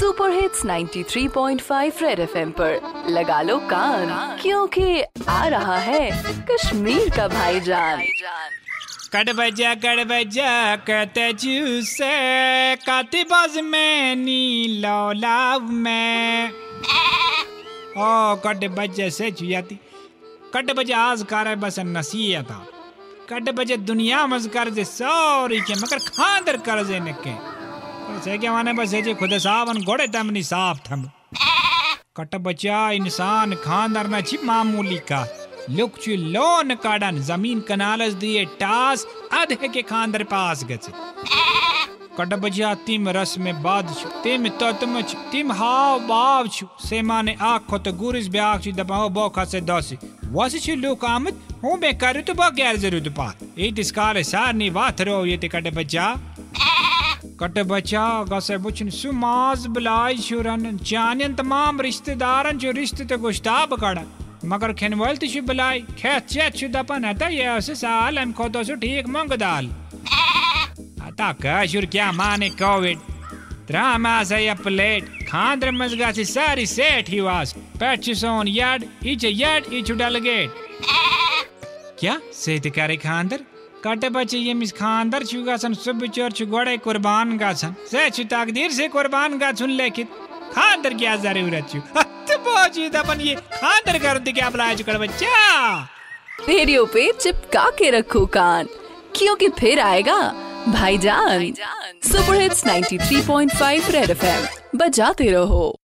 Super hits 93.5 red FM पर लगा लो कान, क्योंकि आ रहा है कश्मीर का भाईजान। कड़ बजा कहते जूसे कातिबाज में नीलो लाव में ओ कट बजे से चुयाती कट बजे आज कार बस नसीह था कट बजे दुनिया मज कर्ज सौरी के मगर खादर कर्जे नके खुद साहब घोड़े तम नी साफ थम कट बचा इंसान खानदार न छी मामूली का लुक चु लोन काडन जमीन कनालस दिए टास अधे के खानदार पास गचे कट बचा तिम रस में बाद छु तिम तो तुम छु तिम हाव बाव छु से माने आंखो तो गुरिस ब्याख छु दबाओ बोखा से दोसी वासी छु लोक आमद हूं मैं करू तो बा गैर जरूर तो पा ए दिसकाले सार नी बात रो ये ते कट बचा कट बचा गसे बुचन सुमाज बलाई शुरन जानन तमाम रिश्तेदारन जो रिश्ते ते गुस्ताब काड़ा मगर खनवल ते छु बलाई खेत चेत छु दपन हता ये उसे साल हम खोदो सु ठीक मंग दाल आता काशुर क्या माने कोविड ड्रामा से या प्लेट खांदर मजगा से सारी सेट ही वास पैच सोन याड इच डल गेट क्या सेट करे खांदर कट बचे यमिस खानदार छु गसन सुब चोर छु गोड़े कुर्बान गसन से छु तकदीर से कुर्बान गसन लेकिन खानदार क्या जरूरत छु तो बोझी दपन ये खानदार कर दे क्या बलाय छु कड़ बच्चा रेडियो पे चिपका के रखो कान, क्योंकि फिर आएगा भाईजान। सुपर हिट्स 93.5 रेड एफएम बजाते रहो।